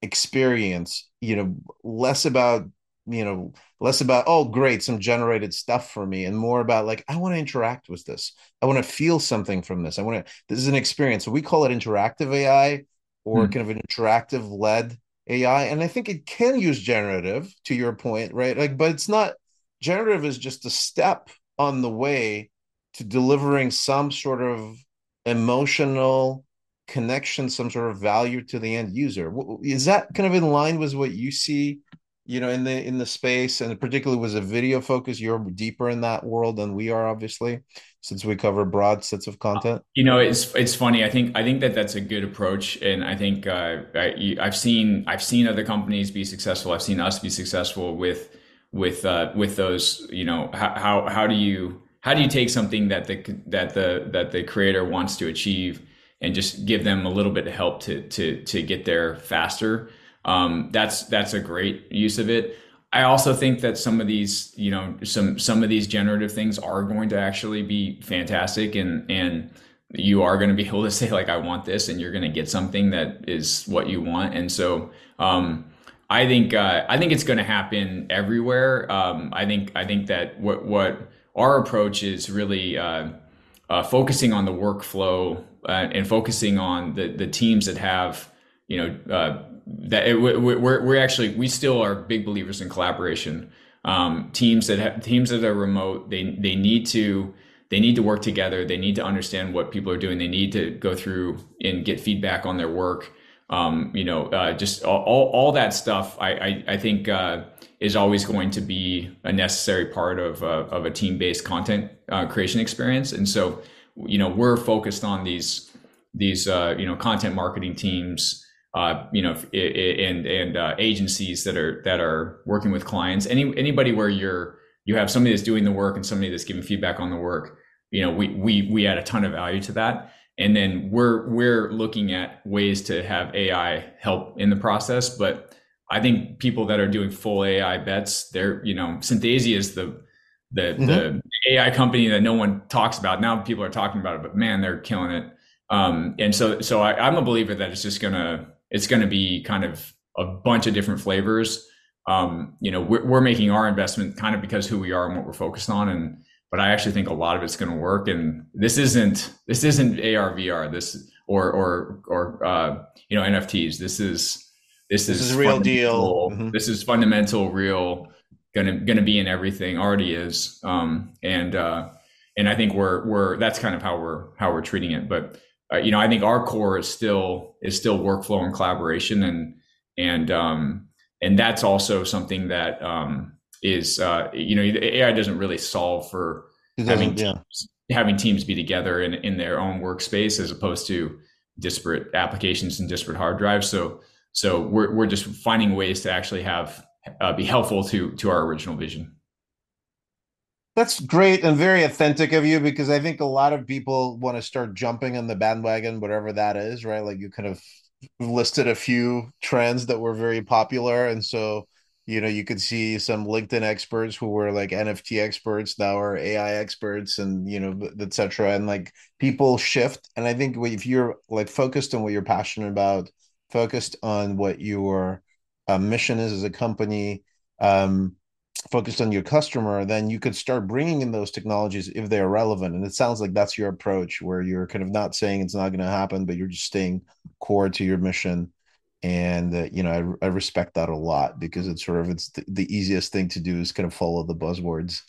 experience, you know, less about, oh, great, some generated stuff for me, and more about like, I want to interact with this. I want to feel something from this. This is an experience. So we call it interactive AI, or kind of an interactive led AI. And I think it can use generative, to your point, right? Like, but it's not, generative is just a step on the way to delivering some sort of emotional connection, some sort of value to the end user. Is that kind of in line with what you see, you know, in the space, and particularly with a video focus? You're deeper in that world than we are, obviously, since we cover broad sets of content. You know, it's funny. I think that that's a good approach, and I think I've seen other companies be successful. I've seen us be successful with those. You know, how do you take something that the creator wants to achieve, and just give them a little bit of help to get there faster. That's a great use of it. I also think that some of these, you know, some of these generative things are going to actually be fantastic, and you are going to be able to say like, I want this, and you're going to get something that is what you want. And so, I think it's going to happen everywhere. I think that what our approach is really, focusing on the workflow, and focusing on the teams that have, you know, we still are big believers in collaboration. Teams that are remote, they need to work together. They need to understand what people are doing. They need to go through and get feedback on their work. Just all that stuff, I think is always going to be a necessary part of a team-based content creation experience. And so, you know, we're focused on these content marketing teams, and agencies that are working with clients, anybody where you have somebody that's doing the work and somebody that's giving feedback on the work. You know, we add a ton of value to that. And then we're looking at ways to have AI help in the process. But I think people that are doing full AI bets, they're, you know, Synthesia is the AI company that no one talks about. Now people are talking about it, but man, they're killing it. And so I'm a believer that it's just gonna be kind of a bunch of different flavors. We're making our investment kind of because who we are and what we're focused on. But I actually think a lot of it's going to work. And this isn't AR, VR, or NFTs. This is real deal. Mm-hmm. This is fundamental, real, going to be in everything, already is. And I think we're that's kind of how we're treating it. But I think our core is still workflow and collaboration, and that's also something that is AI doesn't really solve for having teams be together in their own workspace, as opposed to disparate applications and disparate hard drives. So we're just finding ways to actually have be helpful to our original vision. That's great and very authentic of you, because I think a lot of people want to start jumping on the bandwagon, whatever that is, right? Like, you kind of listed a few trends that were very popular, and so, you know, you could see some LinkedIn experts who were like NFT experts now are AI experts, and, you know, et cetera. And like, people shift. And I think if you're like focused on what you're passionate about, focused on what your mission is as a company, focused on your customer, then you could start bringing in those technologies if they're relevant. And it sounds like that's your approach, where you're kind of not saying it's not going to happen, but you're just staying core to your mission. And, I respect that a lot, because it's the easiest thing to do is kind of follow the buzzwords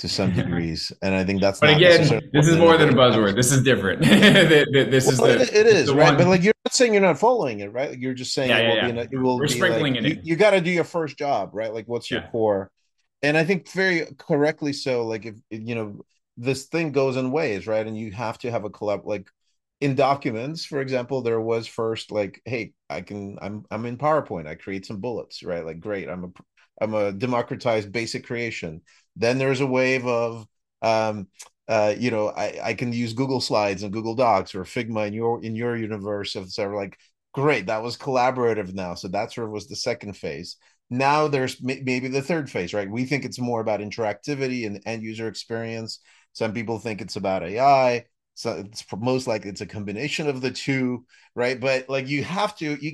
to some degrees. And I think that's, but again, this is more than a buzzword. This is different. It is, right? But like, you're not saying you're not following it, right? Like, you're just saying, it will be, we're sprinkling it in. You got to do your first job, right? Like, what's your core? And I think very correctly so. Like, if you know, this thing goes in waves, right? And you have to have a collab. Like in documents, for example, there was first like, hey, I'm in PowerPoint, I create some bullets, right? Like, great, I'm a democratized basic creation. Then there's a wave of you know, I can use Google Slides and Google Docs or Figma in your universe of sort of like, great, that was collaborative now. So that sort of was the second phase. Now there's maybe the third phase, right? We think it's more about interactivity and end user experience. Some people think it's about AI. So it's most likely it's a combination of the two, right? But like you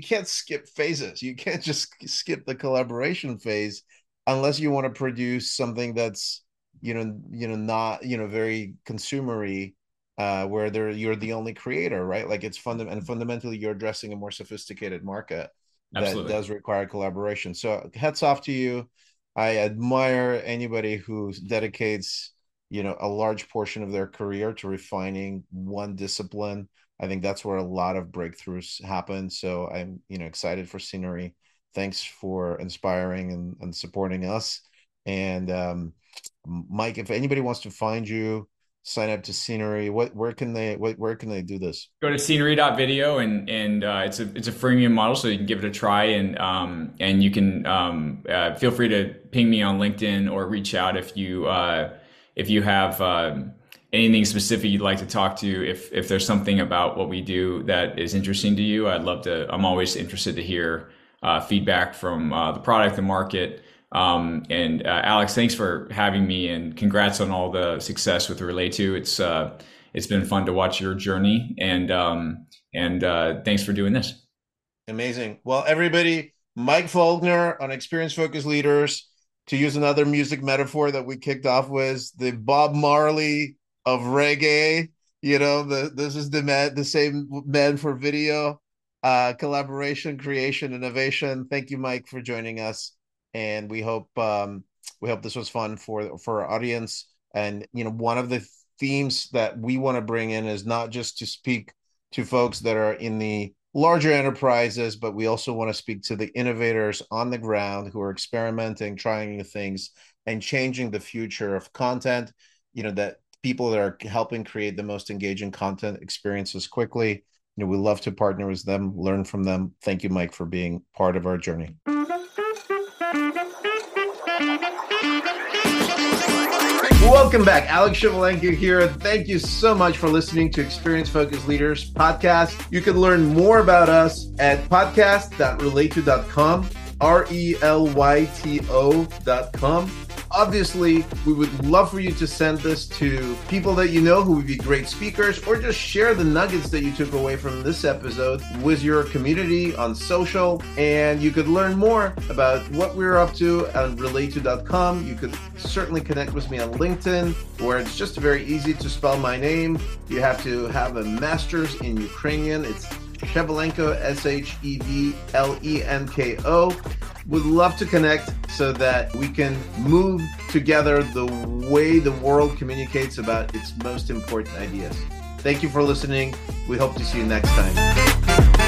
can't skip phases. You can't just skip the collaboration phase unless you want to produce something that's, not, very consumery, where you're the only creator, right? Like it's fundamentally you're addressing a more sophisticated market that Absolutely. Does require collaboration. So hats off to you. I admire anybody who dedicates, a large portion of their career to refining one discipline. I think that's where a lot of breakthroughs happen. So I'm, excited for Scenery. Thanks for inspiring and supporting us. And, Mike, if anybody wants to find you, sign up to Scenery, where can they do this? Go to scenery.video and it's a freemium model, so you can give it a try, and you can feel free to ping me on LinkedIn or reach out if you have anything specific you'd like to talk to. If there's something about what we do that is interesting to you, I'm always interested to hear feedback from the product, the market. Alex, thanks for having me, and congrats on all the success with Relayto. It's been fun to watch your journey, and thanks for doing this. Amazing. Well, everybody, Mike Folgner on Experience Focused Leaders. To use another music metaphor that we kicked off with, the Bob Marley of reggae. This is the same man for video, collaboration, creation, innovation. Thank you, Mike, for joining us. And we hope this was fun for our audience. And one of the themes that we want to bring in is not just to speak to folks that are in the larger enterprises, but we also want to speak to the innovators on the ground who are experimenting, trying new things, and changing the future of content. That people that are helping create the most engaging content experiences quickly. We love to partner with them, learn from them. Thank you, Mike, for being part of our journey. Welcome back. Alex Shevelenko here. Thank you so much for listening to Experience Focused Leaders podcast. You can learn more about us at podcast.relayto.com, RELYTO.com. Obviously, we would love for you to send this to people that you know who would be great speakers, or just share the nuggets that you took away from this episode with your community on social. And you could learn more about what we're up to on relayto.com. You could certainly connect with me on LinkedIn, where it's just very easy to spell my name. You have to have a master's in Ukrainian. It's Shevelenko, Shevelenko. Would love to connect so that we can move together the way the world communicates about its most important ideas. Thank you for listening. We hope to see you next time.